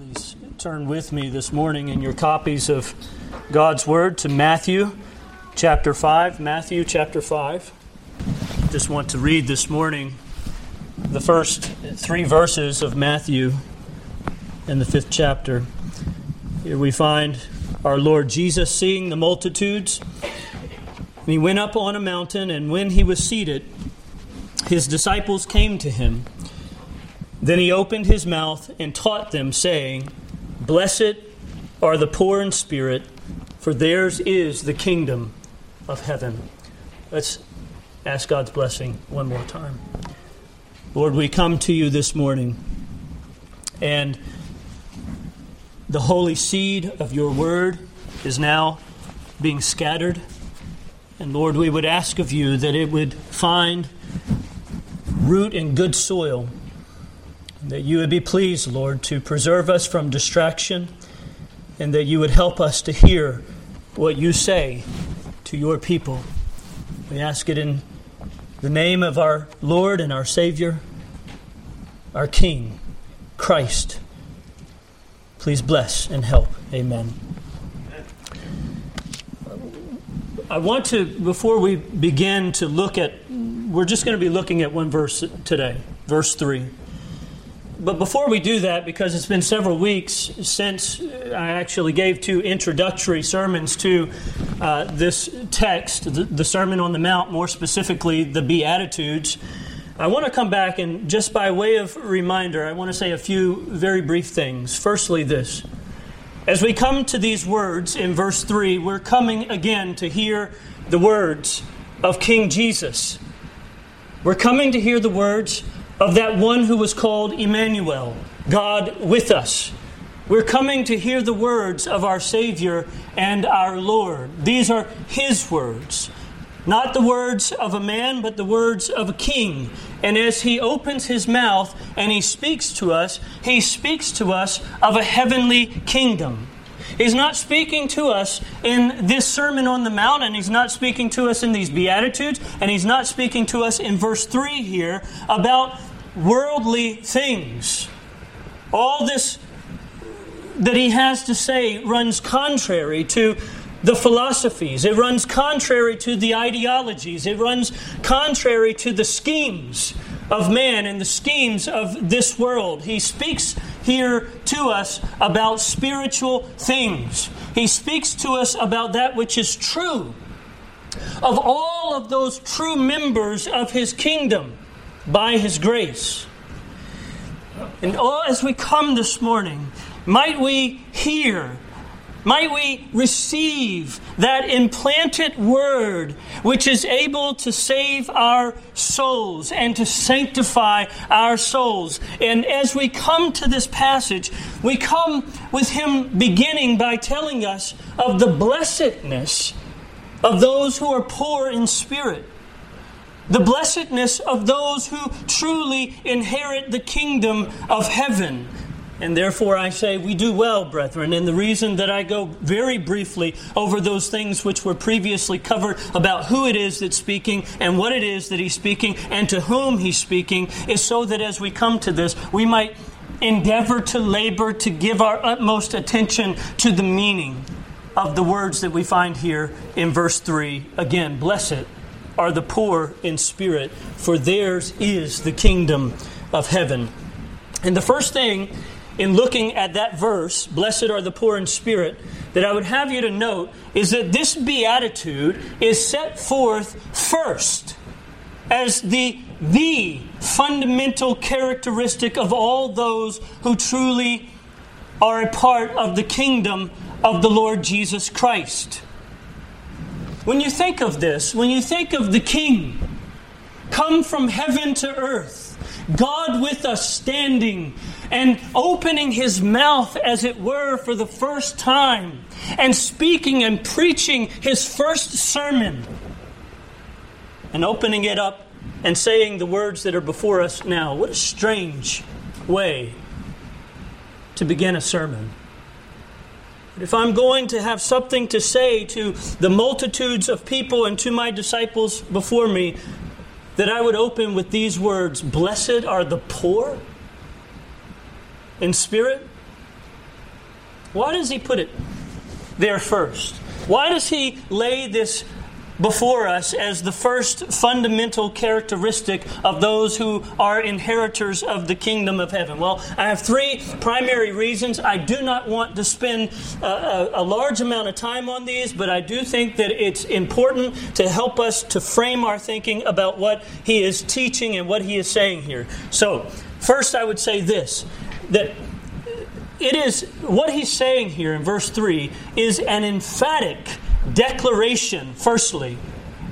Please turn with me this morning in your copies of God's Word to Matthew chapter 5. Matthew chapter 5. Just want to read this morning the first three verses of Matthew in the fifth chapter. Here we find our Lord Jesus seeing the multitudes. He went up on a mountain, and when he was seated, his disciples came to him. Then he opened his mouth and taught them, saying, "Blessed are the poor in spirit, for theirs is the kingdom of heaven." Let's ask God's blessing one more time. Lord, we come to you this morning, and the holy seed of your word is now being scattered. And Lord, we would ask of you that it would find root in good soil, that you would be pleased, Lord, to preserve us from distraction, and that you would help us to hear what you say to your people. We ask it in the name of our Lord and our Savior, our King, Christ. Please bless and help. Amen. I want to, before we begin to look at, we're just going to be looking at one verse today, verse 3. But before we do that, because it's been several weeks since I actually gave two introductory sermons to this text, the Sermon on the Mount, more specifically the Beatitudes, I want to come back and just by way of reminder, I want to say a few very brief things. Firstly, this. As we come to these words in verse 3, we're coming again to hear the words of King Jesus. We're coming to hear the words of that one who was called Emmanuel, God with us. We're coming to hear the words of our Savior and our Lord. These are His words, not the words of a man, but the words of a king. And as He opens His mouth and He speaks to us of a heavenly kingdom. He's not speaking to us in this Sermon on the Mount, and He's not speaking to us in these Beatitudes, and He's not speaking to us in verse 3 here about worldly things. All this that He has to say runs contrary to the philosophies. It runs contrary to the ideologies. It runs contrary to the schemes of man and the schemes of this world. He speaks here to us about spiritual things. He speaks to us about that which is true of all of those true members of His kingdom by His grace. And as we come this morning, might we hear, might we receive that implanted word which is able to save our souls and to sanctify our souls. And as we come to this passage, we come with Him beginning by telling us of the blessedness of those who are poor in spirit. The blessedness of those who truly inherit the kingdom of heaven. And therefore I say, we do well, brethren. And the reason that I go very briefly over those things which were previously covered about who it is that's speaking and what it is that He's speaking and to whom He's speaking is so that as we come to this, we might endeavor to labor to give our utmost attention to the meaning of the words that we find here in verse 3. Again, blessed are the poor in spirit, for theirs is the kingdom of heaven. And the first thing in looking at that verse, blessed are the poor in spirit, that I would have you to note is that this beatitude is set forth first as the fundamental characteristic of all those who truly are a part of the kingdom of the Lord Jesus Christ. When you think of this, when you think of the King, come from heaven to earth, God with us standing and opening His mouth, as it were, for the first time and speaking and preaching His first sermon and opening it up and saying the words that are before us now. What a strange way to begin a sermon. If I'm going to have something to say to the multitudes of people and to my disciples before me, that I would open with these words, blessed are the poor in spirit. Why does he put it there first? Why does he lay this before us as the first fundamental characteristic of those who are inheritors of the kingdom of heaven? Well, I have three primary reasons. I do not want to spend a large amount of time on these, but I do think that it's important to help us to frame our thinking about what he is teaching and what he is saying here. So, first I would say this, that it is what he's saying here in verse 3 is an emphatic declaration, firstly,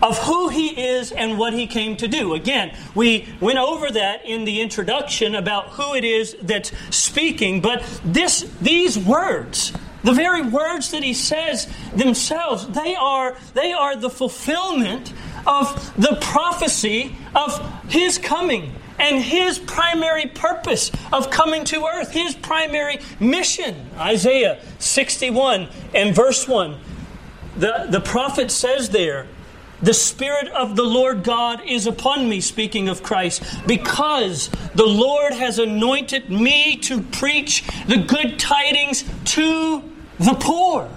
of who he is and what he came to do. Again, we went over that in the introduction about who it is that's speaking, but these words, the very words that he says themselves, they are the fulfillment of the prophecy of his coming and his primary purpose of coming to earth, his primary mission. Isaiah 61 and verse 1. The prophet says there, "The Spirit of the Lord God is upon me," speaking of Christ, "because the Lord has anointed me to preach the good tidings to the poor."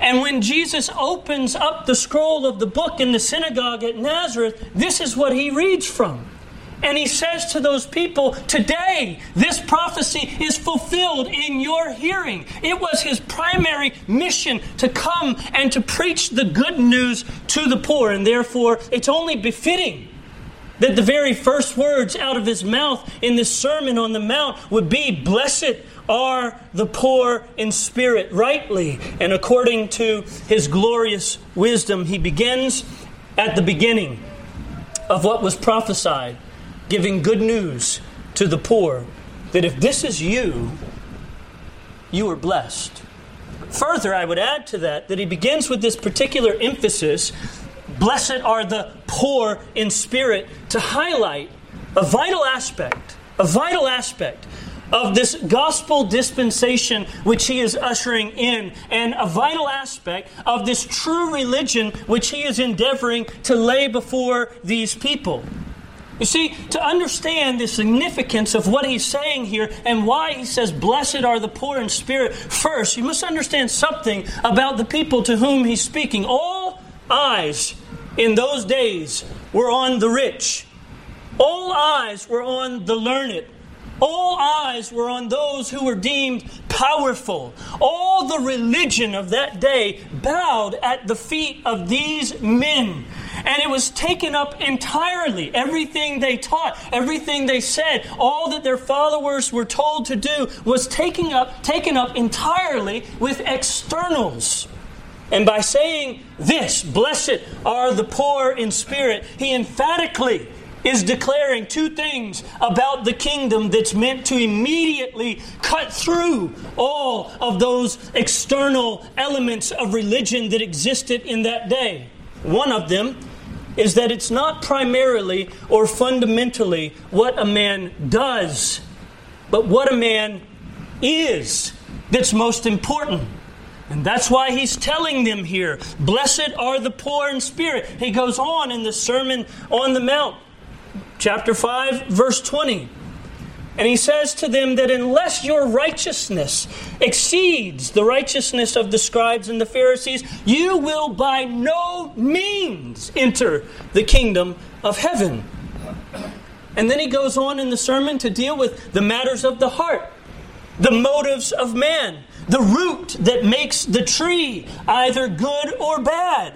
And when Jesus opens up the scroll of the book in the synagogue at Nazareth, this is what he reads from. And he says to those people, today, this prophecy is fulfilled in your hearing. It was his primary mission to come and to preach the good news to the poor. And therefore, it's only befitting that the very first words out of his mouth in this Sermon on the Mount would be, "Blessed are the poor in spirit," rightly. And according to his glorious wisdom, he begins at the beginning of what was prophesied, giving good news to the poor, that if this is you, you are blessed. Further, I would add to that he begins with this particular emphasis, "Blessed are the poor in spirit," to highlight a vital aspect of this gospel dispensation which he is ushering in, and a vital aspect of this true religion which he is endeavoring to lay before these people. You see, to understand the significance of what he's saying here and why he says, "Blessed are the poor in spirit," first, you must understand something about the people to whom he's speaking. All eyes in those days were on the rich. All eyes were on the learned. All eyes were on those who were deemed powerful. All the religion of that day bowed at the feet of these men. And it was taken up entirely. Everything they taught, everything they said, all that their followers were told to do was taken up entirely with externals. And by saying this, "Blessed are the poor in spirit," he emphatically is declaring two things about the kingdom that's meant to immediately cut through all of those external elements of religion that existed in that day. One of them is that it's not primarily or fundamentally what a man does, but what a man is that's most important. And that's why he's telling them here, "Blessed are the poor in spirit." He goes on in the Sermon on the Mount, chapter 5, verse 20. And he says to them that unless your righteousness exceeds the righteousness of the scribes and the Pharisees, you will by no means enter the kingdom of heaven. And then he goes on in the sermon to deal with the matters of the heart, the motives of man, the root that makes the tree either good or bad.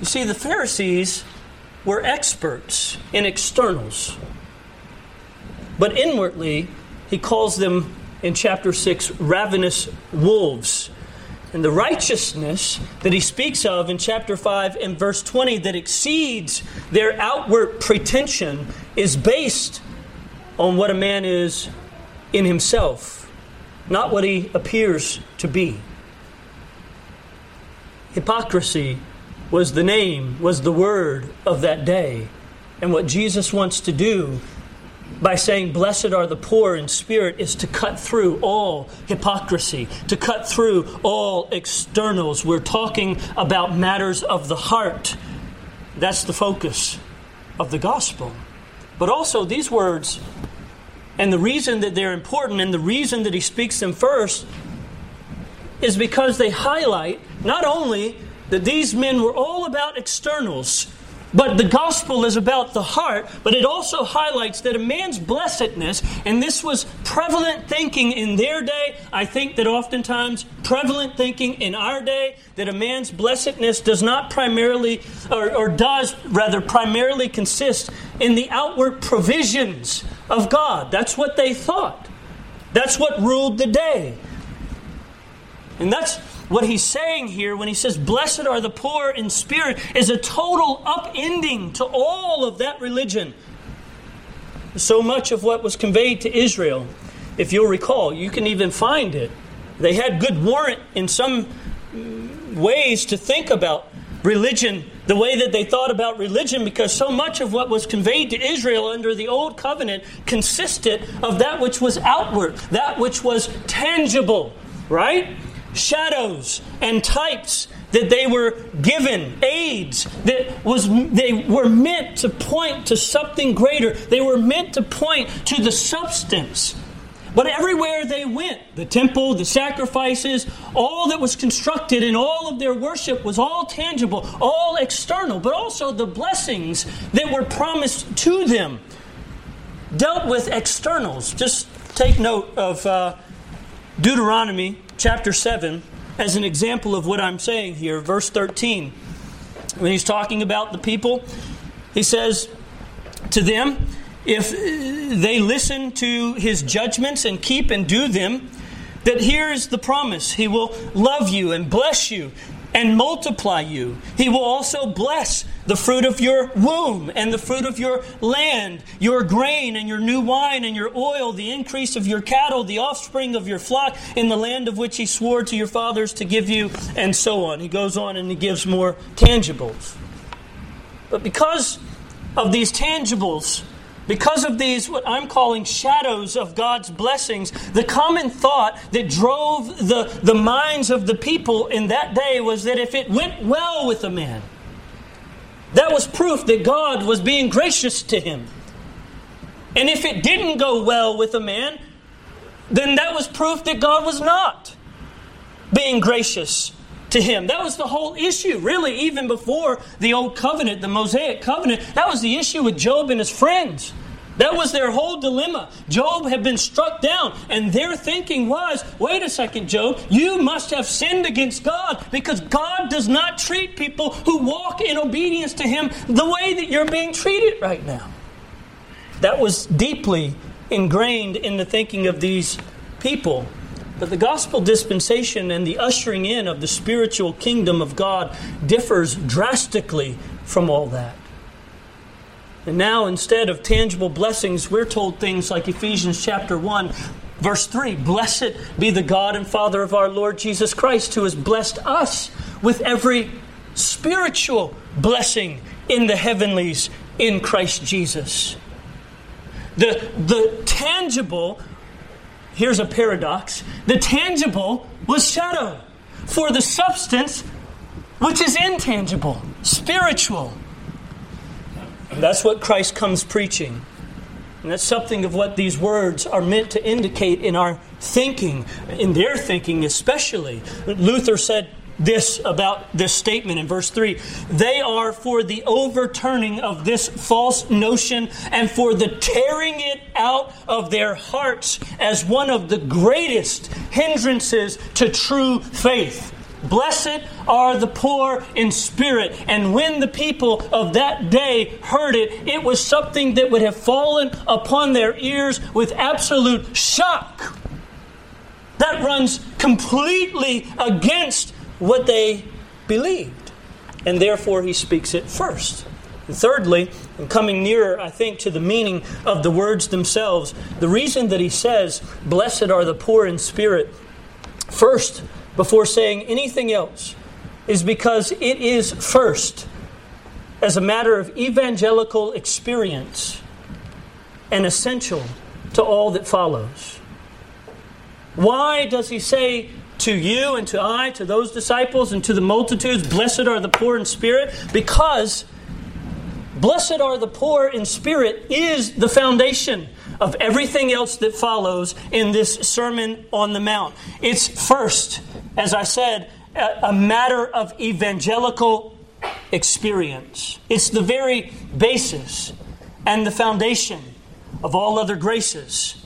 You see, the Pharisees were experts in externals. But inwardly, he calls them, in chapter 6, ravenous wolves. And the righteousness that he speaks of in chapter 5 and verse 20 that exceeds their outward pretension is based on what a man is in himself, not what he appears to be. Hypocrisy was the name, was the word of that day. And what Jesus wants to do by saying, "Blessed are the poor in spirit," is to cut through all hypocrisy, to cut through all externals. We're talking about matters of the heart. That's the focus of the gospel. But also, these words And the reason that they're important and the reason that he speaks them first is because they highlight not only that these men were all about externals, but the gospel is about the heart, but it also highlights that a man's blessedness, and this was prevalent thinking in their day, I think that oftentimes prevalent thinking in our day, that a man's blessedness does not primarily, or does rather primarily consist in the outward provisions of God. That's what they thought. That's what ruled the day. And that's what he's saying here when he says, blessed are the poor in spirit, is a total upending to all of that religion. So much of what was conveyed to Israel, if you'll recall, you can even find it. They had good warrant in some ways to think about religion the way that they thought about religion, because so much of what was conveyed to Israel under the Old Covenant consisted of that which was outward, that which was tangible, right? Shadows and types that they were given, aids that they were meant to point to something greater. They were meant to point to the substance. But everywhere they went, the temple, the sacrifices, all that was constructed and all of their worship was all tangible, all external, but also the blessings that were promised to them dealt with externals. Just take note of Deuteronomy chapter 7 as an example of what I'm saying here. Verse 13, when he's talking about the people, he says to them, if they listen to his judgments and keep and do them, that here is the promise. He will love you and bless you and multiply you. He will also bless the fruit of your womb and the fruit of your land, your grain and your new wine and your oil, the increase of your cattle, the offspring of your flock in the land of which he swore to your fathers to give you, and so on. He goes on and he gives more tangibles. But because of these tangibles, because of these, what I'm calling shadows of God's blessings, the common thought that drove the minds of the people in that day was that if it went well with a man, that was proof that God was being gracious to him. And if it didn't go well with a man, then that was proof that God was not being gracious to him. That was the whole issue, really, even before the Old Covenant, the Mosaic Covenant. That was the issue with Job and his friends. That was their whole dilemma. Job had been struck down, and their thinking was, wait a second, Job, you must have sinned against God, because God does not treat people who walk in obedience to him the way that you're being treated right now. That was deeply ingrained in the thinking of these people. But the gospel dispensation and the ushering in of the spiritual kingdom of God differs drastically from all that. And now, instead of tangible blessings, we're told things like Ephesians chapter 1, verse 3, blessed be the God and Father of our Lord Jesus Christ, who has blessed us with every spiritual blessing in the heavenlies in Christ Jesus. The tangible, here's a paradox. The tangible was shadow for the substance which is intangible, spiritual. And that's what Christ comes preaching. And that's something of what these words are meant to indicate in our thinking, in their thinking especially. Luther said this about this statement in verse 3. They are for the overturning of this false notion and for the tearing it out of their hearts as one of the greatest hindrances to true faith. Blessed are the poor in spirit. And when the people of that day heard it, it was something that would have fallen upon their ears with absolute shock. That runs completely against what they believed. And therefore he speaks it first. And thirdly, and coming nearer, I think, to the meaning of the words themselves, the reason that he says, blessed are the poor in spirit, first, before saying anything else, is because it is first, as a matter of evangelical experience, and essential to all that follows. Why does he say to you and to I, to those disciples and to the multitudes, blessed are the poor in spirit? Because blessed are the poor in spirit is the foundation of everything else that follows in this Sermon on the Mount. It's first, as I said, a matter of evangelical experience. It's the very basis and the foundation of all other graces.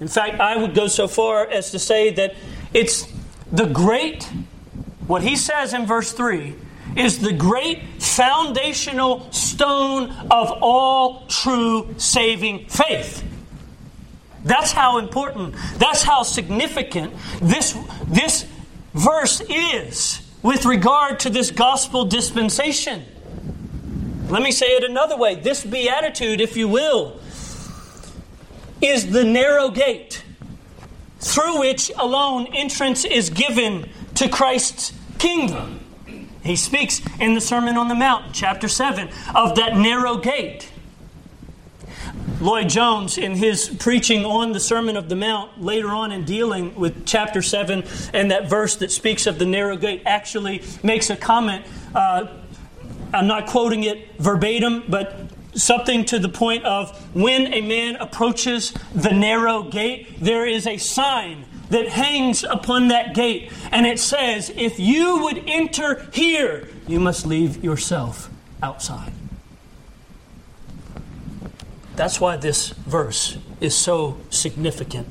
In fact, I would go so far as to say that it's the great, what he says in verse 3, is the great foundational stone of all true saving faith. That's how important, that's how significant this verse is with regard to this gospel dispensation. Let me say it another way. This beatitude, if you will, is the narrow gate through which alone entrance is given to Christ's kingdom. He speaks in the Sermon on the Mount, chapter 7, of that narrow gate. Lloyd Jones, in his preaching on the Sermon of the Mount, later on in dealing with chapter 7 and that verse that speaks of the narrow gate, actually makes a comment. I'm not quoting it verbatim, but something to the point of, when a man approaches the narrow gate, there is a sign that hangs upon that gate. And it says, if you would enter here, you must leave yourself outside. That's why this verse is so significant,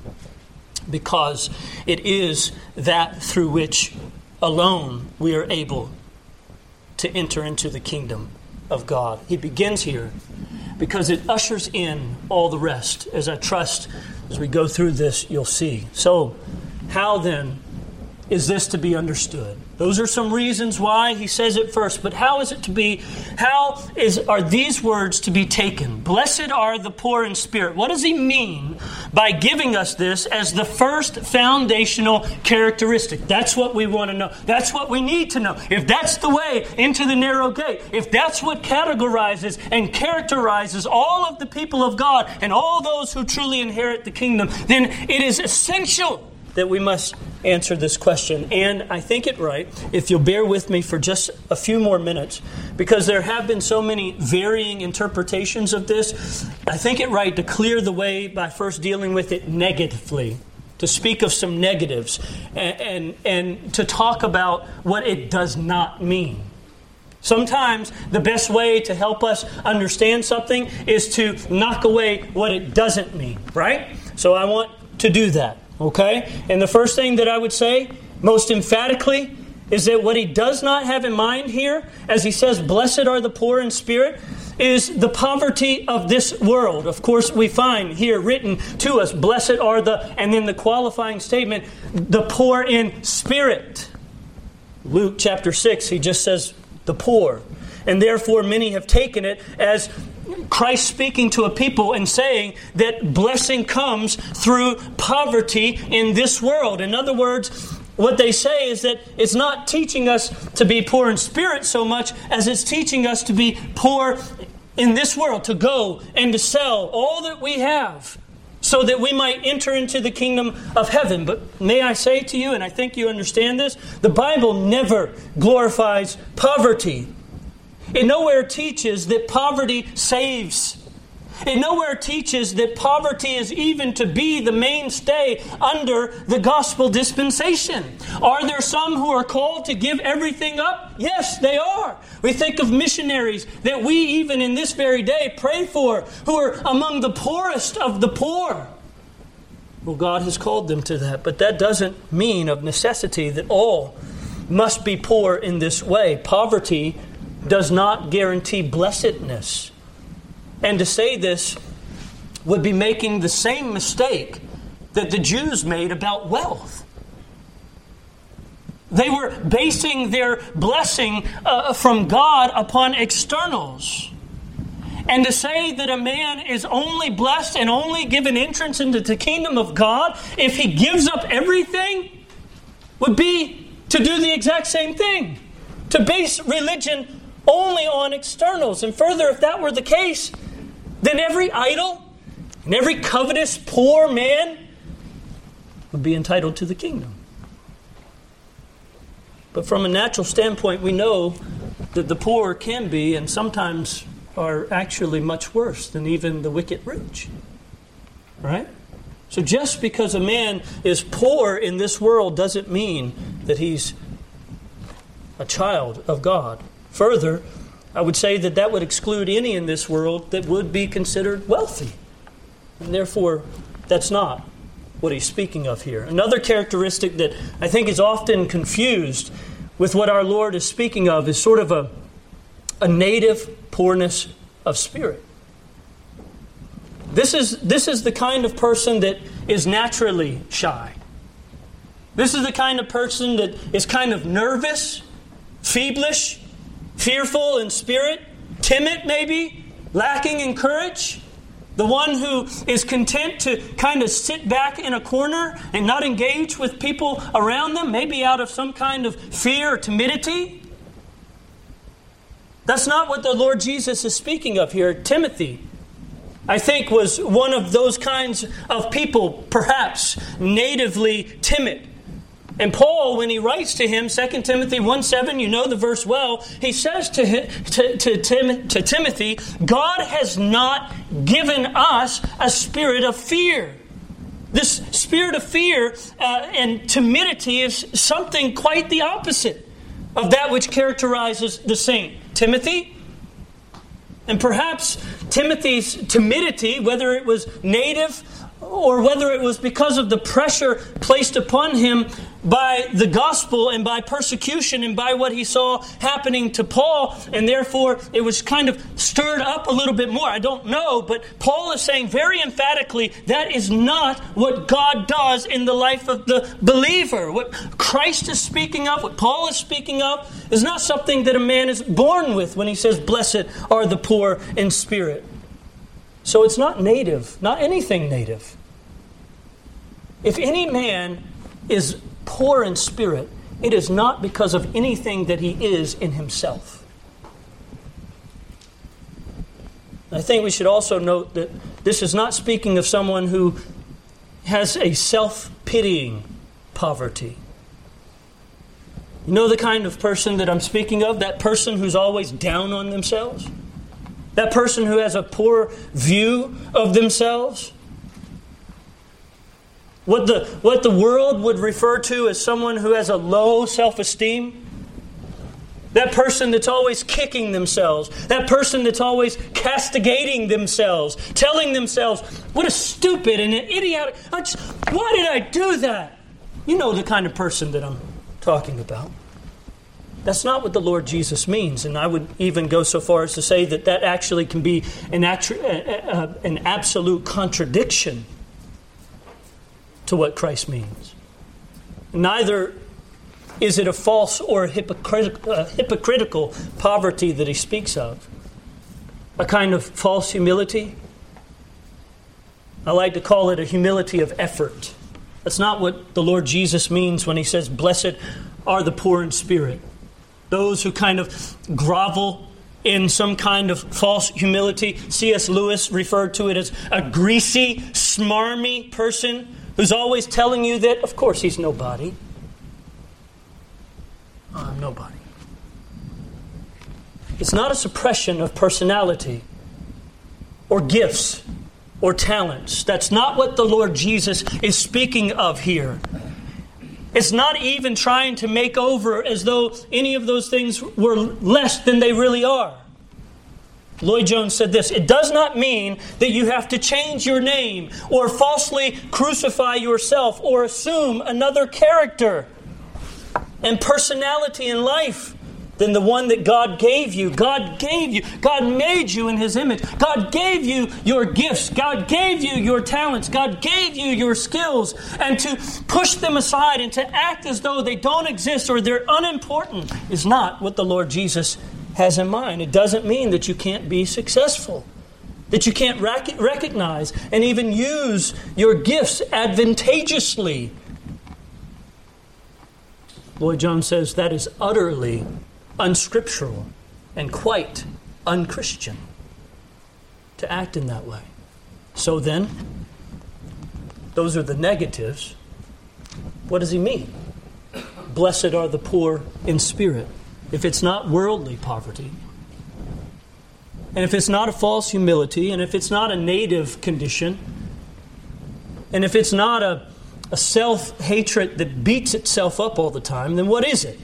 because it is that through which alone we are able to enter into the kingdom of God. He begins here because it ushers in all the rest. As I trust, as we go through this, you'll see. So, how then is this to be understood? Those are some reasons why he says it first. But how is it to be? Are these words to be taken? Blessed are the poor in spirit. What does he mean by giving us this as the first foundational characteristic? That's what we want to know. That's what we need to know. If that's the way into the narrow gate, if that's what categorizes and characterizes all of the people of God and all those who truly inherit the kingdom, then it is essential that we must answer this question. And I think it right, if you'll bear with me for just a few more minutes, because there have been so many varying interpretations of this, I think it right to clear the way by first dealing with it negatively, to speak of some negatives, and to talk about what it does not mean. Sometimes the best way to help us understand something is to knock away what it doesn't mean, right? So I want to do that. Okay? And the first thing that I would say, most emphatically, is that what he does not have in mind here, as he says, blessed are the poor in spirit, is the poverty of this world. Of course, we find here written to us, blessed are the, and then the qualifying statement, the poor in spirit. Luke chapter 6, he just says, the poor. And therefore, many have taken it as Christ speaking to a people and saying that blessing comes through poverty in this world. In other words, what they say is that it's not teaching us to be poor in spirit so much as it's teaching us to be poor in this world, to go and to sell all that we have so that we might enter into the kingdom of heaven. But may I say to you, and I think you understand this, the Bible never glorifies poverty. It nowhere teaches that poverty saves. It nowhere teaches that poverty is even to be the mainstay under the gospel dispensation. Are there some who are called to give everything up? Yes, they are. We think of missionaries that we even in this very day pray for, who are among the poorest of the poor. Well, God has called them to that, but that doesn't mean of necessity that all must be poor in this way. Poverty does not guarantee blessedness. And to say this would be making the same mistake that the Jews made about wealth. They were basing their blessing from God upon externals. And to say that a man is only blessed and only given entrance into the kingdom of God if he gives up everything would be to do the exact same thing. To base religion only on externals. And further, if that were the case, then every idle and every covetous poor man would be entitled to the kingdom. But from a natural standpoint, we know that the poor can be, and sometimes are actually much worse than even the wicked rich. Right? So just because a man is poor in this world doesn't mean that he's a child of God. Further, I would say that that would exclude any in this world that would be considered wealthy. And therefore, that's not what he's speaking of here. Another characteristic that I think is often confused with what our Lord is speaking of is sort of a native poorness of spirit. This is the kind of person that is naturally shy. This is the kind of person that is kind of nervous, feeblish, fearful in spirit, timid maybe, lacking in courage. The one who is content to kind of sit back in a corner and not engage with people around them, maybe out of some kind of fear or timidity. That's not what the Lord Jesus is speaking of here. Timothy, I think, was one of those kinds of people, perhaps natively timid. And Paul, when he writes to him, 2 Timothy 1:7, you know the verse well, he says to Timothy, God has not given us a spirit of fear. This spirit of fear and timidity is something quite the opposite of that which characterizes the saint. Timothy? And perhaps Timothy's timidity, whether it was native or whether it was because of the pressure placed upon him by the gospel and by persecution and by what he saw happening to Paul, and therefore it was kind of stirred up a little bit more. I don't know, but Paul is saying very emphatically that is not what God does in the life of the believer. What Christ is speaking of, what Paul is speaking of, is not something that a man is born with when he says, blessed are the poor in spirit. So it's not native, not anything native. If any man is poor in spirit, it is not because of anything that he is in himself. I think we should also note that this is not speaking of someone who has a self-pitying poverty. You know the kind of person that I'm speaking of? That person who's always down on themselves? That person who has a poor view of themselves? What the world would refer to as someone who has a low self-esteem? That person that's always kicking themselves. That person that's always castigating themselves. Telling themselves, what a stupid and an idiotic... why did I do that? You know the kind of person that I'm talking about. That's not what the Lord Jesus means. And I would even go so far as to say that that actually can be an absolute contradiction to what Christ means. Neither is it a false or a hypocritical poverty that he speaks of. A kind of false humility. I like to call it a humility of effort. That's not what the Lord Jesus means when he says, blessed are the poor in spirit. Those who kind of grovel in some kind of false humility. C.S. Lewis referred to it as a greasy, smarmy person who's always telling you that, of course, he's nobody. I'm nobody. It's not a suppression of personality or gifts or talents. That's not what the Lord Jesus is speaking of here. It's not even trying to make over as though any of those things were less than they really are. Lloyd Jones said this, it does not mean that you have to change your name or falsely crucify yourself or assume another character and personality in life than the one that God gave you. God gave you. God made you in His image. God gave you your gifts. God gave you your talents. God gave you your skills. And to push them aside and to act as though they don't exist or they're unimportant is not what the Lord Jesus has in mind. It doesn't mean that you can't be successful, that you can't recognize and even use your gifts advantageously. Lloyd Jones says that is utterly unscriptural and quite unchristian to act in that way. So then, those are the negatives. What does he mean? Blessed are the poor in spirit. If it's not worldly poverty, and if it's not a false humility, and if it's not a native condition, And if it's not a self-hatred that beats itself up all the time, then what is it?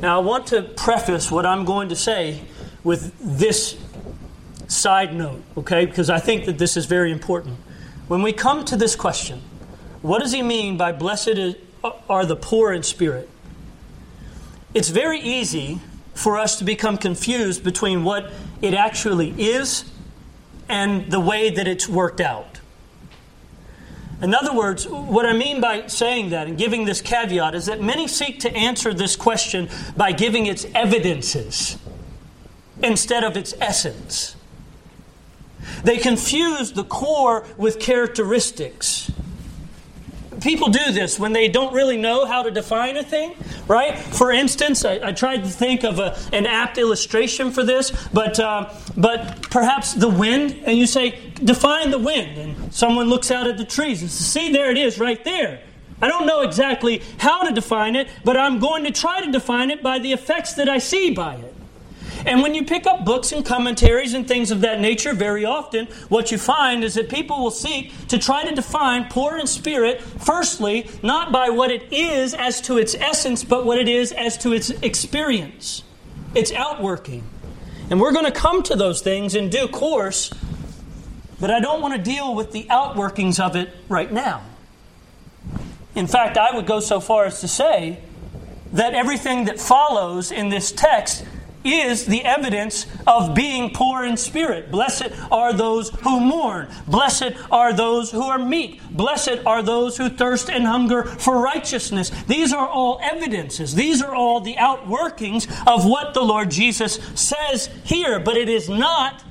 Now, I want to preface what I'm going to say with this side note, okay? Because I think that this is very important. When we come to this question, what does he mean by blessed are the poor in spirit? It's very easy for us to become confused between what it actually is and the way that it's worked out. In other words, what I mean by saying that and giving this caveat is that many seek to answer this question by giving its evidences instead of its essence. They confuse the core with characteristics. People do this when they don't really know how to define a thing, right? For instance, I tried to think of an apt illustration for this, but perhaps the wind, and you say, define the wind. And someone looks out at the trees and says, see, there it is right there. I don't know exactly how to define it, but I'm going to try to define it by the effects that I see by it. And when you pick up books and commentaries and things of that nature, very often what you find is that people will seek to try to define poor in spirit, firstly, not by what it is as to its essence, but what it is as to its experience, its outworking. And we're going to come to those things in due course, but I don't want to deal with the outworkings of it right now. In fact, I would go so far as to say that everything that follows in this text is the evidence of being poor in spirit. Blessed are those who mourn. Blessed are those who are meek. Blessed are those who thirst and hunger for righteousness. These are all evidences. These are all the outworkings of what the Lord Jesus says here. But it is not,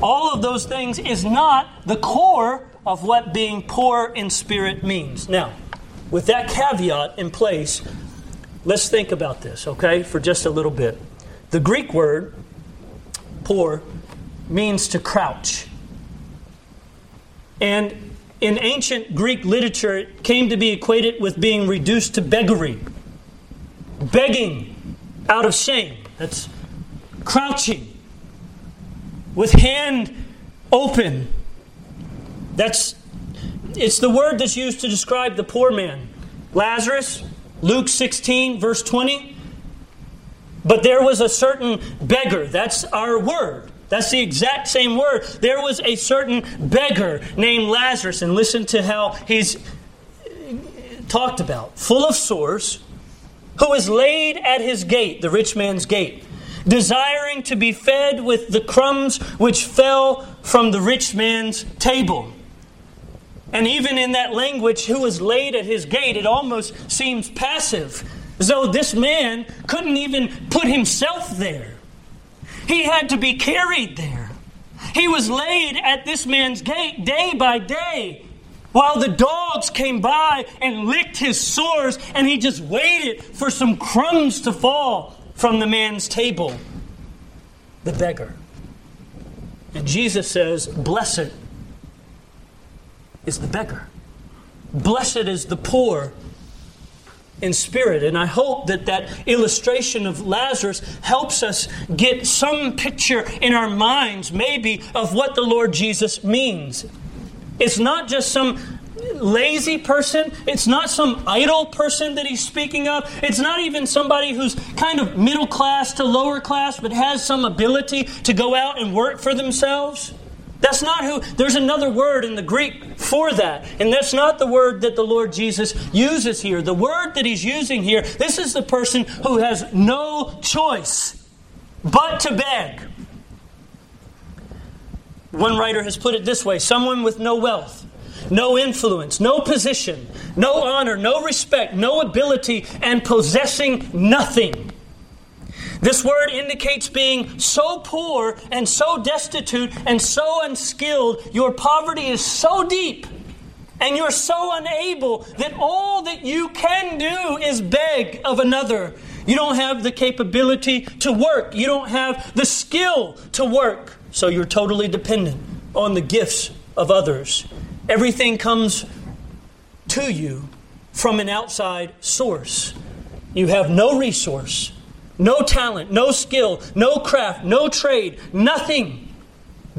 all of those things is not the core of what being poor in spirit means. Now, with that caveat in place, let's think about this, okay, for just a little bit. The Greek word, poor, means to crouch. And in ancient Greek literature, it came to be equated with being reduced to beggary. Begging out of shame. That's crouching. With hand open. It's the word that's used to describe the poor man. Lazarus, Luke 16, verse 20. But there was a certain beggar. That's our word. That's the exact same word. There was a certain beggar named Lazarus. And listen to how he's talked about. Full of sores, who is laid at his gate, the rich man's gate, desiring to be fed with the crumbs which fell from the rich man's table. And even in that language, who is laid at his gate, it almost seems passive. As though this man couldn't even put himself there. He had to be carried there. He was laid at this man's gate day by day while the dogs came by and licked his sores, and he just waited for some crumbs to fall from the man's table, the beggar. And Jesus says, blessed is the beggar. Blessed is the poor in spirit. And I hope that illustration of Lazarus helps us get some picture in our minds, maybe, of what the Lord Jesus means. It's not just some lazy person. It's not some idle person that he's speaking of. It's not even somebody who's kind of middle class to lower class, but has some ability to go out and work for themselves. That's not who, there's another word in the Greek for that. And that's not the word that the Lord Jesus uses here. The word that he's using here, this is the person who has no choice but to beg. One writer has put it this way, someone with no wealth, no influence, no position, no honor, no respect, no ability, and possessing nothing. This word indicates being so poor and so destitute and so unskilled, your poverty is so deep and you're so unable that all that you can do is beg of another. You don't have the capability to work. You don't have the skill to work. So you're totally dependent on the gifts of others. Everything comes to you from an outside source. You have no resource. No talent, no skill, no craft, no trade, nothing.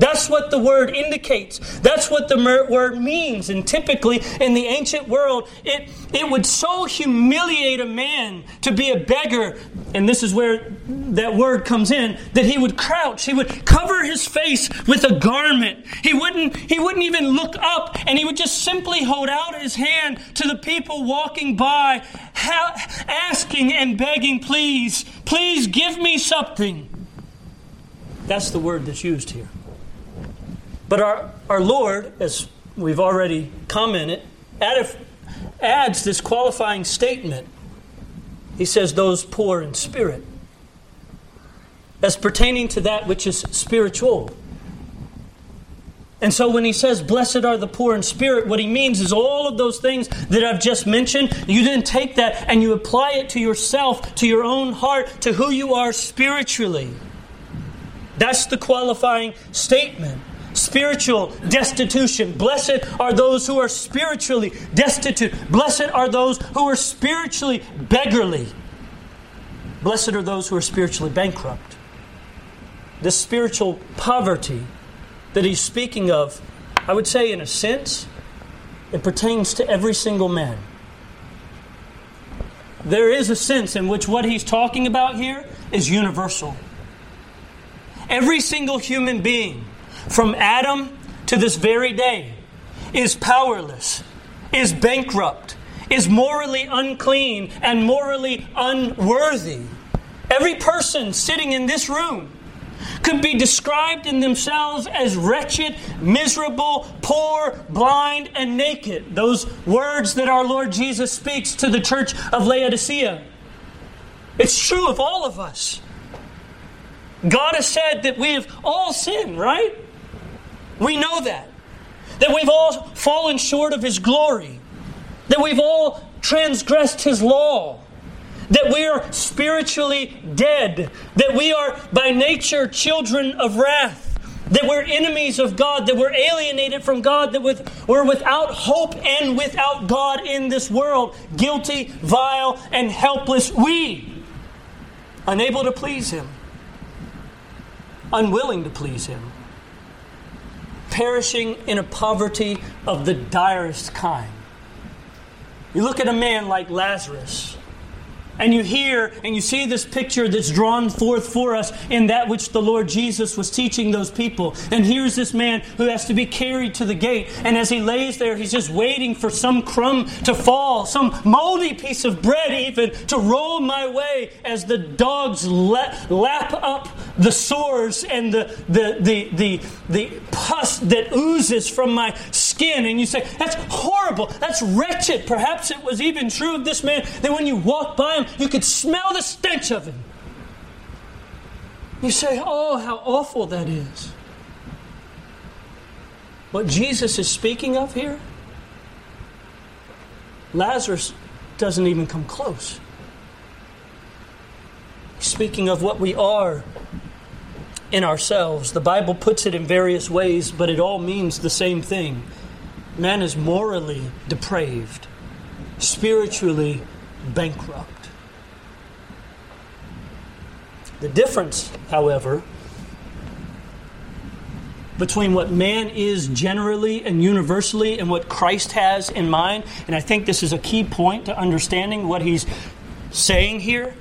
That's what the word indicates. That's what the word means. And typically in the ancient world, it would so humiliate a man to be a beggar, and this is where that word comes in, that he would crouch. He would cover his face with a garment. He wouldn't even look up, and he would just simply hold out his hand to the people walking by, asking and begging, "Please, please give me something." That's the word that's used here. But our Lord, as we've already commented, adds this qualifying statement. He says, "Those poor in spirit," as pertaining to that which is spiritual. And so when he says, "Blessed are the poor in spirit," what he means is all of those things that I've just mentioned, you then take that and you apply it to yourself, to your own heart, to who you are spiritually. That's the qualifying statement. Spiritual destitution. Blessed are those who are spiritually destitute. Blessed are those who are spiritually beggarly. Blessed are those who are spiritually bankrupt. This spiritual poverty that he's speaking of, I would say in a sense, it pertains to every single man. There is a sense in which what he's talking about here is universal. Every single human being, from Adam to this very day, is powerless, is bankrupt, is morally unclean and morally unworthy. Every person sitting in this room could be described in themselves as wretched, miserable, poor, blind, and naked. Those words that our Lord Jesus speaks to the church of Laodicea. It's true of all of us. God has said that we have all sinned, right? We know that. That we've all fallen short of His glory. That we've all transgressed His law. That we are spiritually dead. That we are by nature children of wrath. That we're enemies of God. That we're alienated from God. That we're without hope and without God in this world. Guilty, vile, and helpless we. Unable to please Him. Unwilling to please Him. Perishing in a poverty of the direst kind. You look at a man like Lazarus, and you hear and you see this picture that's drawn forth for us in that which the Lord Jesus was teaching those people. And here's this man who has to be carried to the gate. And as he lays there, he's just waiting for some crumb to fall, some moldy piece of bread even, to roll my way as the dogs lap up the sores and the pus that oozes from my skin. And you say, that's horrible. That's wretched. Perhaps it was even true of this man that when you walk by him, you could smell the stench of him. You say, oh, how awful that is. What Jesus is speaking of here, Lazarus doesn't even come close. He's speaking of what we are in ourselves. The Bible puts it in various ways, but it all means the same thing. Man is morally depraved, spiritually depraved. Bankrupt. The difference, however, between what man is generally and universally and what Christ has in mind, and I think this is a key point to understanding what he's saying here,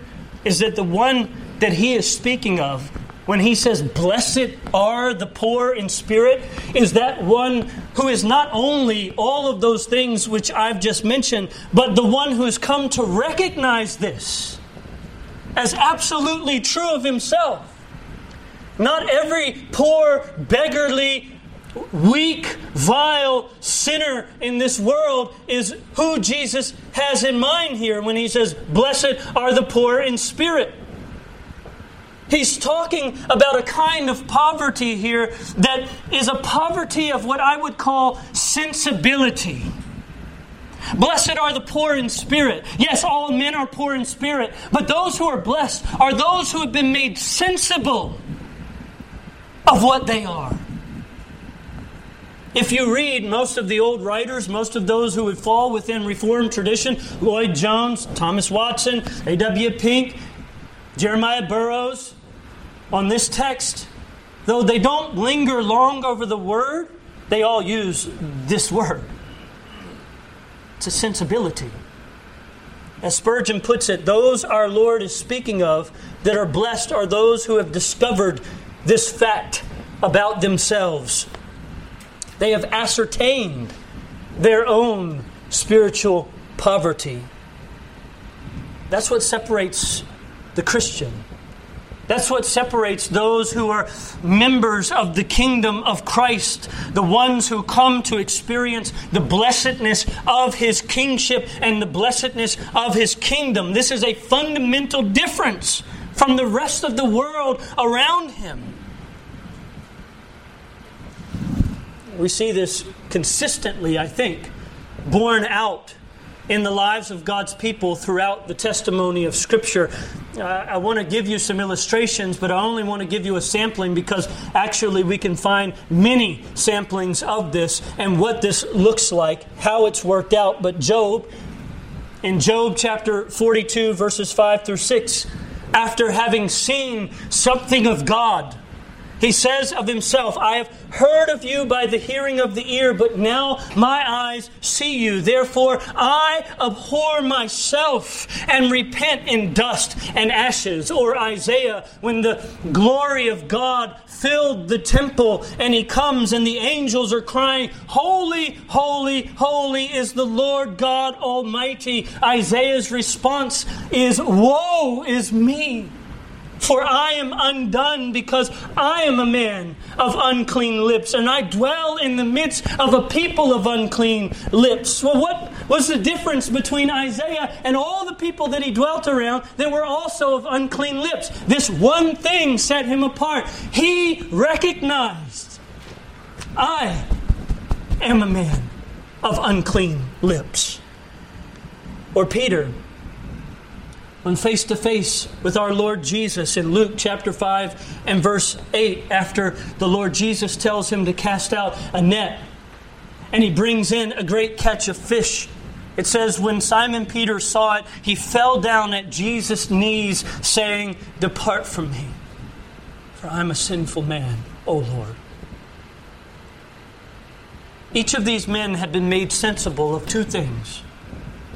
is that the one that he is speaking of when he says, "Blessed are the poor in spirit," is that one who is not only all of those things which I've just mentioned, but the one who has come to recognize this as absolutely true of himself. Not every poor, beggarly, weak, vile sinner in this world is who Jesus has in mind here when he says, "Blessed are the poor in spirit." He's talking about a kind of poverty here that is a poverty of what I would call sensibility. Blessed are the poor in spirit. Yes, all men are poor in spirit, but those who are blessed are those who have been made sensible of what they are. If you read most of the old writers, most of those who would fall within Reformed tradition, Lloyd Jones, Thomas Watson, A.W. Pink, Jeremiah Burroughs, on this text, though they don't linger long over the word, they all use this word. It's a sensibility. As Spurgeon puts it, those our Lord is speaking of that are blessed are those who have discovered this fact about themselves. They have ascertained their own spiritual poverty. That's what separates the Christian. That's what separates those who are members of the kingdom of Christ, the ones who come to experience the blessedness of His kingship and the blessedness of His kingdom. This is a fundamental difference from the rest of the world around Him. We see this consistently, I think, borne out in the lives of God's people throughout the testimony of Scripture. I want to give you some illustrations, but I only want to give you a sampling because actually we can find many samplings of this and what this looks like, how it's worked out. But Job, in Job chapter 42, verses 5 through 6, after having seen something of God, he says of himself, I have heard of you by the hearing of the ear, but now my eyes see you. Therefore, I abhor myself and repent in dust and ashes. Or Isaiah, when the glory of God filled the temple and He comes and the angels are crying, Holy, holy, holy is the Lord God Almighty. Isaiah's response is, Woe is me! For I am undone, because I am a man of unclean lips, and I dwell in the midst of a people of unclean lips. Well, what was the difference between Isaiah and all the people that he dwelt around that were also of unclean lips? This one thing set him apart. He recognized, I am a man of unclean lips. Or Peter, when face to face with our Lord Jesus in Luke chapter 5 and verse 8, after the Lord Jesus tells him to cast out a net and He brings in a great catch of fish, it says, when Simon Peter saw it, he fell down at Jesus' knees saying, Depart from me, for I'm a sinful man, O Lord. Each of these men had been made sensible of two things.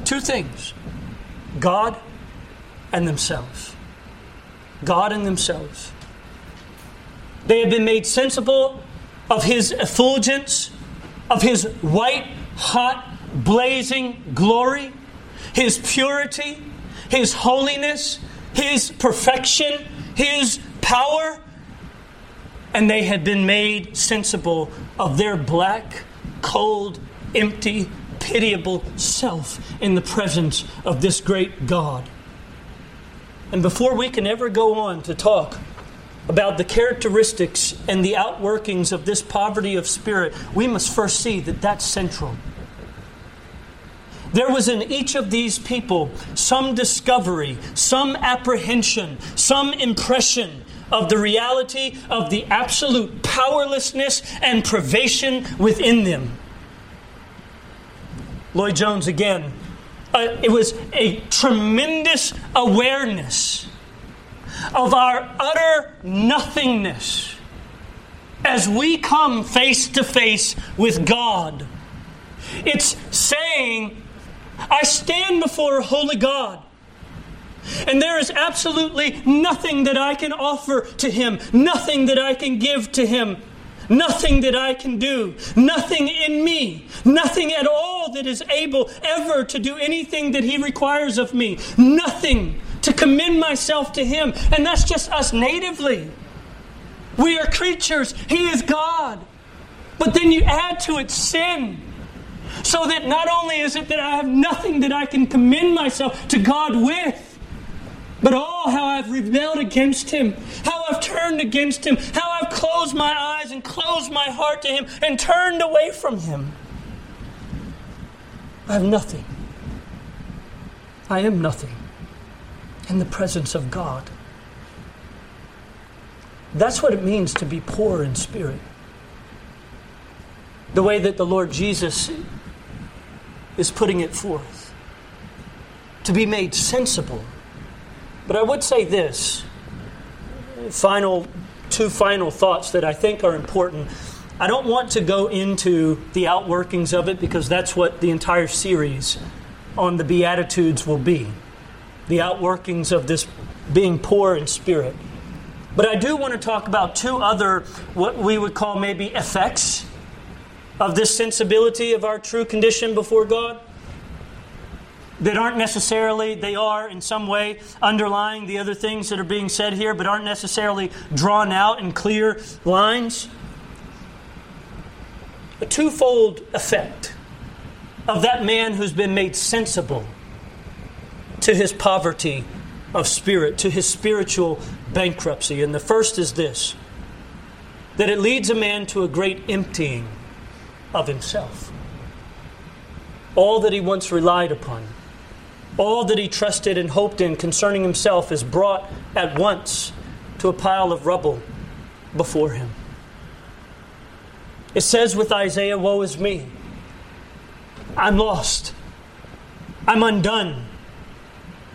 Two things. God and themselves. God and themselves. They have been made sensible of His effulgence, of His white, hot, blazing glory, His purity, His holiness, His perfection, His power. And they had been made sensible of their black, cold, empty, pitiable self in the presence of this great God. And before we can ever go on to talk about the characteristics and the outworkings of this poverty of spirit, we must first see that that's central. There was in each of these people some discovery, some apprehension, some impression of the reality of the absolute powerlessness and privation within them. Lloyd Jones again. It was a tremendous awareness of our utter nothingness as we come face to face with God. It's saying, I stand before a holy God, and there is absolutely nothing that I can offer to Him, nothing that I can give to Him. Nothing that I can do, nothing in me, nothing at all that is able ever to do anything that He requires of me, nothing to commend myself to Him. And that's just us natively. We are creatures. He is God. But then you add to it sin. So that not only is it that I have nothing that I can commend myself to God with, but oh, how I've rebelled against Him, how I've turned against Him, how I've closed my eyes and closed my heart to Him and turned away from Him. I have nothing. I am nothing in the presence of God. That's what it means to be poor in spirit. The way that the Lord Jesus is putting it forth. To be made sensible. But I would say this, final two final thoughts that I think are important. I don't want to go into the outworkings of it because that's what the entire series on the Beatitudes will be, the outworkings of this being poor in spirit. But I do want to talk about two other, what we would call maybe effects of this sensibility of our true condition before God that aren't necessarily, they are in some way underlying the other things that are being said here, but aren't necessarily drawn out in clear lines. A twofold effect of that man who's been made sensible to his poverty of spirit, to his spiritual bankruptcy. And the first is this, that it leads a man to a great emptying of himself. All that he once relied upon, all that he trusted and hoped in concerning himself is brought at once to a pile of rubble before him. It says with Isaiah, "Woe is me. I'm lost. I'm undone.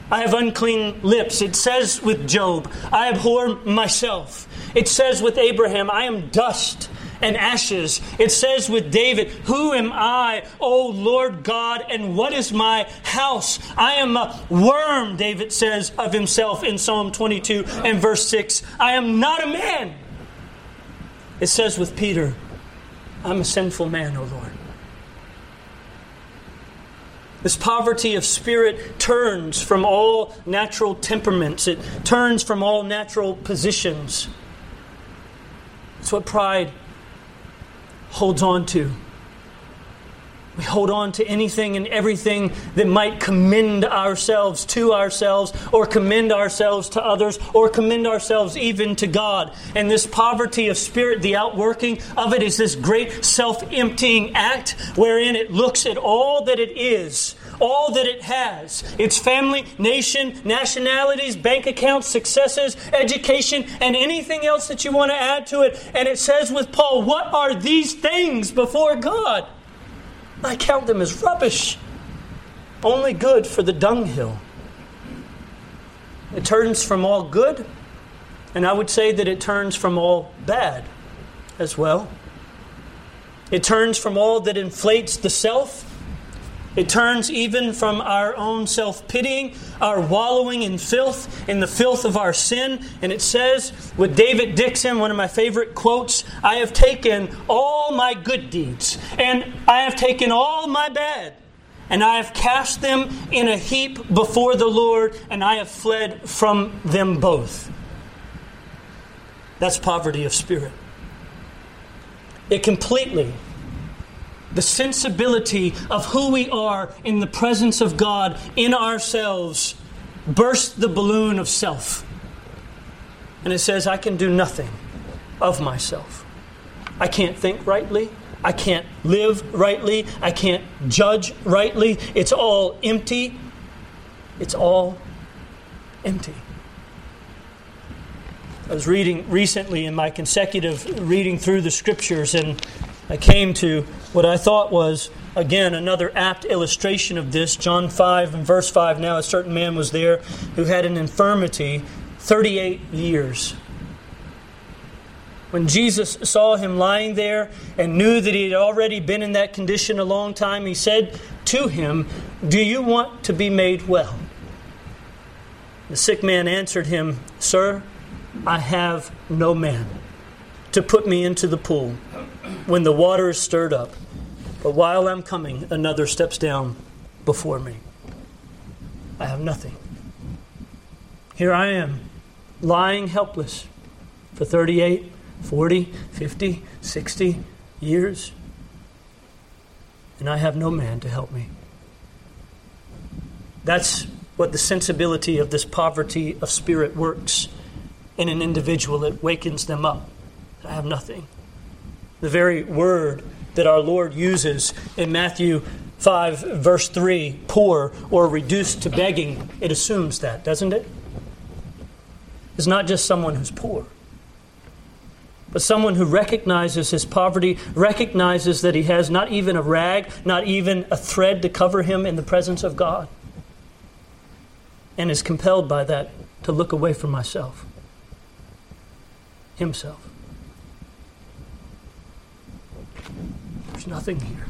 I have unclean lips." It says with Job, "I abhor myself." It says with Abraham, "I am dust and ashes." It says with David, "Who am I, O Lord God, and what is my house? I am a worm," David says of himself in Psalm 22 and verse 6. "I am not a man." It says with Peter, "I'm a sinful man, O Lord." This poverty of spirit turns from all natural temperaments. It turns from all natural positions. It's what pride holds on to. We hold on to anything and everything that might commend ourselves to ourselves, or commend ourselves to others, or commend ourselves even to God. And this poverty of spirit, the outworking of it is this great self-emptying act wherein it looks at all that it is, all that it has, its family, nation, nationalities, bank accounts, successes, education, and anything else that you want to add to it. And it says with Paul, "What are these things before God? I count them as rubbish, only good for the dunghill." It turns from all good, and I would say that it turns from all bad as well. It turns from all that inflates the self. It turns even from our own self-pitying, our wallowing in filth, in the filth of our sin. And it says with David Dixon, one of my favorite quotes, "I have taken all my good deeds, and I have taken all my bad, and I have cast them in a heap before the Lord, and I have fled from them both." That's poverty of spirit. It completely, the sensibility of who we are in the presence of God in ourselves, bursts the balloon of self. And it says, "I can do nothing of myself. I can't think rightly. I can't live rightly. I can't judge rightly. It's all empty. It's all empty." I was reading recently in my consecutive reading through the Scriptures, and I came to what I thought was, again, another apt illustration of this. John 5 and verse 5, "Now a certain man was there who had an infirmity 38 years. When Jesus saw him lying there and knew that he had already been in that condition a long time, he said to him, 'Do you want to be made well?' The sick man answered him, 'Sir, I have no man to put me into the pool when the water is stirred up. But while I'm coming, another steps down before me. I have nothing. Here I am, lying helpless for 38, 40, 50, 60 years, and I have no man to help me." That's what the sensibility of this poverty of spirit works in an individual. It wakens them up. I have nothing. The very word that our Lord uses in Matthew 5, verse 3, poor or reduced to begging, it assumes that, doesn't it? It's not just someone who's poor, but someone who recognizes his poverty, recognizes that he has not even a rag, not even a thread to cover him in the presence of God, and is compelled by that to look away from myself. himself. There's nothing here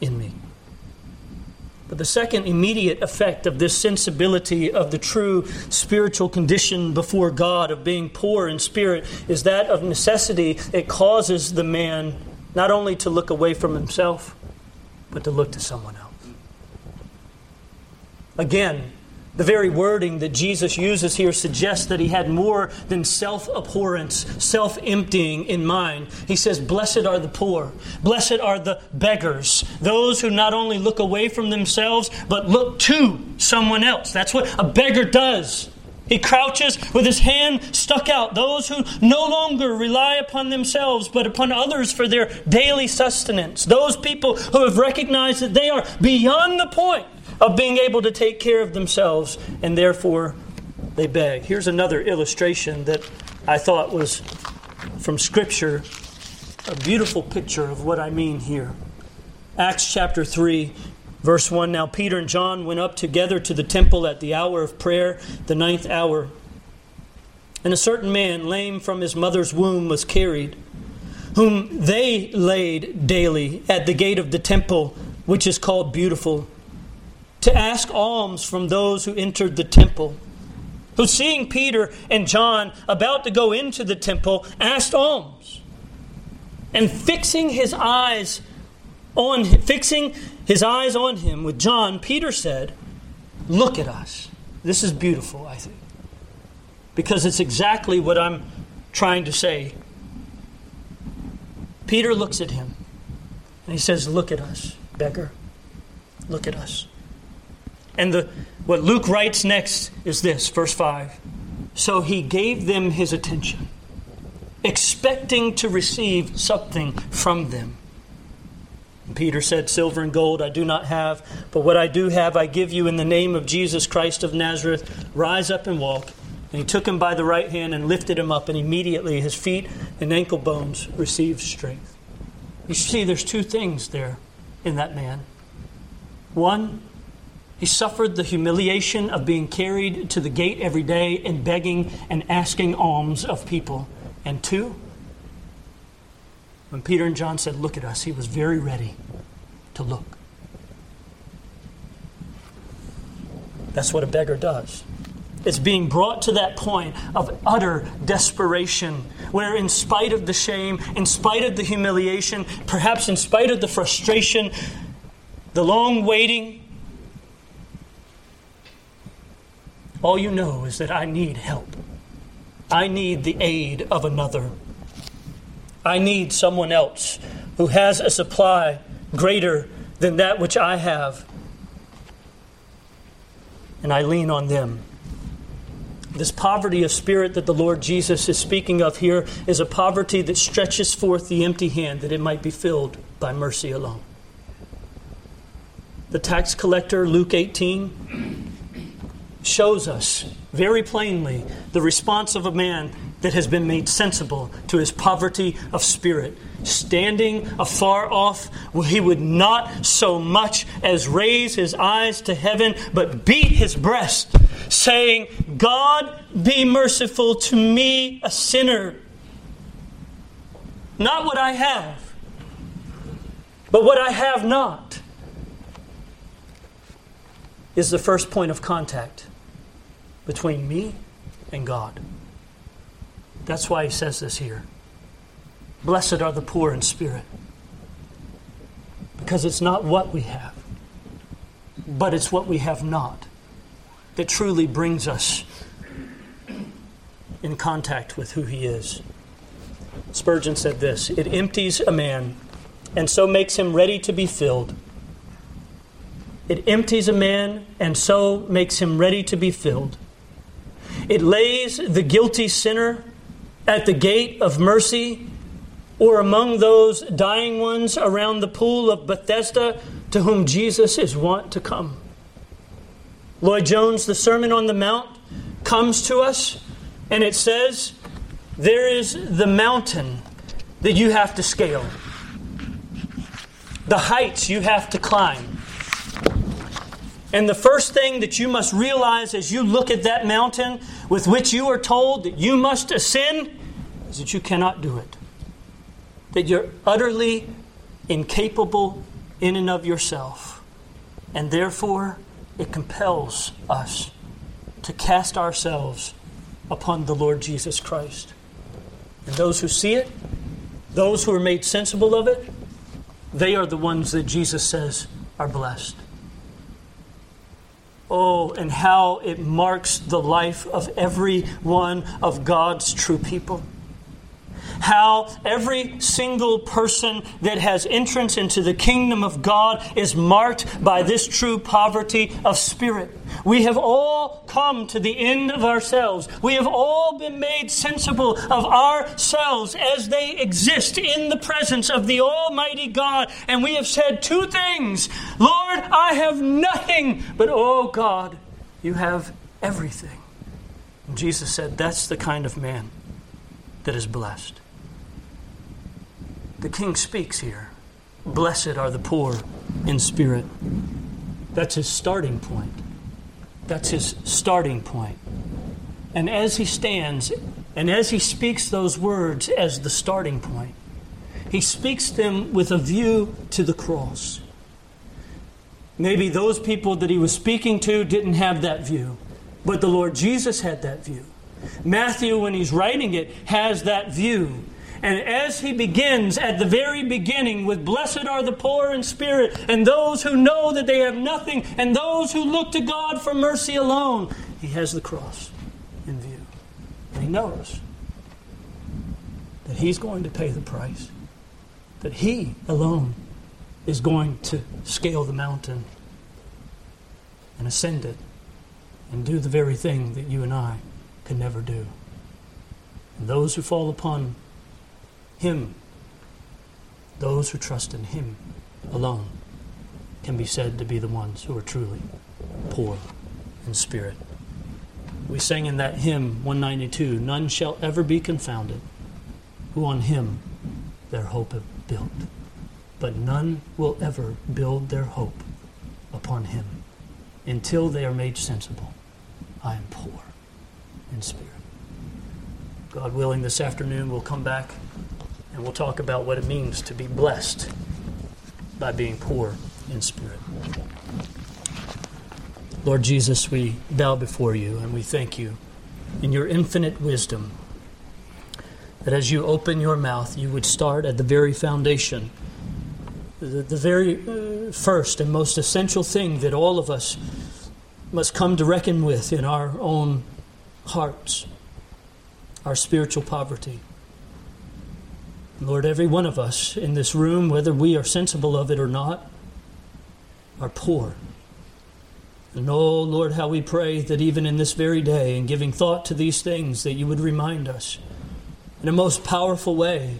in me. But the second immediate effect of this sensibility of the true spiritual condition before God, of being poor in spirit, is that of necessity. It causes the man not only to look away from himself, but to look to someone else. Again, the very wording that Jesus uses here suggests that he had more than self-abhorrence, self-emptying in mind. He says, blessed are the poor. Blessed are the beggars. Those who not only look away from themselves, but look to someone else. That's what a beggar does. He crouches with his hand stuck out. Those who no longer rely upon themselves, but upon others for their daily sustenance. Those people who have recognized that they are beyond the point of being able to take care of themselves, and therefore they beg. Here's another illustration that I thought was from Scripture, a beautiful picture of what I mean here. Acts chapter 3, verse 1. Now Peter and John went up together to the temple at the hour of prayer, the ninth hour. And a certain man, lame from his mother's womb, was carried, whom they laid daily at the gate of the temple, which is called Beautiful, to ask alms from those who entered the temple, who, seeing Peter and John about to go into the temple, asked alms. And fixing his eyes on him with John, Peter said, "Look at us." This is beautiful, I think, because it's exactly what I'm trying to say. Peter looks at him and he says, "Look at us, beggar. Look at us." And what Luke writes next is this, verse 5. So he gave them his attention, expecting to receive something from them. And Peter said, "Silver and gold I do not have, but what I do have I give you in the name of Jesus Christ of Nazareth. Rise up and walk." And he took him by the right hand and lifted him up, and immediately his feet and ankle bones received strength. You see, there's two things there in that man. One, he suffered the humiliation of being carried to the gate every day and begging and asking alms of people. And two, when Peter and John said, "Look at us," he was very ready to look. That's what a beggar does. It's being brought to that point of utter desperation, where in spite of the shame, in spite of the humiliation, perhaps in spite of the frustration, the long waiting, all you know is that I need help. I need the aid of another. I need someone else who has a supply greater than that which I have. And I lean on them. This poverty of spirit that the Lord Jesus is speaking of here is a poverty that stretches forth the empty hand that it might be filled by mercy alone. The tax collector, Luke 18, shows us very plainly the response of a man that has been made sensible to his poverty of spirit. Standing afar off, he would not so much as raise his eyes to heaven, but beat his breast, saying, "God, be merciful to me, a sinner." Not what I have, but what I have not, is the first point of contact between me and God. That's why he says this here. Blessed are the poor in spirit. Because it's not what we have, but it's what we have not that truly brings us in contact with who he is. Spurgeon said this, "It empties a man and so makes him ready to be filled." It empties a man and so makes him ready to be filled. It lays the guilty sinner at the gate of mercy, or among those dying ones around the pool of Bethesda to whom Jesus is wont to come. Lloyd Jones, the Sermon on the Mount, comes to us and it says, there is the mountain that you have to scale, the heights you have to climb. And the first thing that you must realize as you look at that mountain with which you are told that you must ascend is that you cannot do it. That you're utterly incapable in and of yourself. And therefore, it compels us to cast ourselves upon the Lord Jesus Christ. And those who see it, those who are made sensible of it, they are the ones that Jesus says are blessed. Oh, and how it marks the life of every one of God's true people. How every single person that has entrance into the kingdom of God is marked by this true poverty of spirit. We have all come to the end of ourselves. We have all been made sensible of ourselves as they exist in the presence of the Almighty God. And we have said two things. Lord, I have nothing, but oh God, you have everything. And Jesus said, that's the kind of man that is blessed. The king speaks here. Blessed are the poor in spirit. That's his starting point. That's his starting point. And as he stands, and as he speaks those words as the starting point, he speaks them with a view to the cross. Maybe those people that he was speaking to didn't have that view, but the Lord Jesus had that view. Matthew, when he's writing it, has that view. And as he begins at the very beginning with blessed are the poor in spirit and those who know that they have nothing and those who look to God for mercy alone, he has the cross in view. And he knows that he's going to pay the price, that he alone is going to scale the mountain and ascend it and do the very thing that you and I can never do. And those who fall upon him, those who trust in him alone, can be said to be the ones who are truly poor in spirit. We sang in that hymn 192, none shall ever be confounded who on him their hope have built. But none will ever build their hope upon him until they are made sensible. I am poor in spirit. God willing, this afternoon we'll come back and we'll talk about what it means to be blessed by being poor in spirit. Lord Jesus, we bow before you and we thank you in your infinite wisdom that as you open your mouth, you would start at the very foundation, the very first and most essential thing that all of us must come to reckon with in our own hearts, our spiritual poverty. Lord, every one of us in this room, whether we are sensible of it or not, are poor. And oh, Lord, how we pray that even in this very day, in giving thought to these things, that you would remind us in a most powerful way,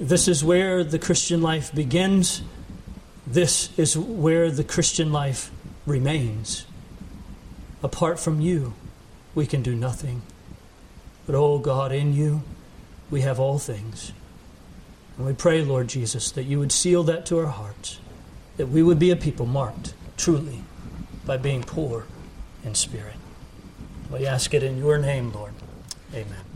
this is where the Christian life begins. This is where the Christian life remains. Apart from you, we can do nothing. But, oh God, in you, we have all things. And we pray, Lord Jesus, that you would seal that to our hearts, that we would be a people marked, truly, by being poor in spirit. We ask it in your name, Lord. Amen.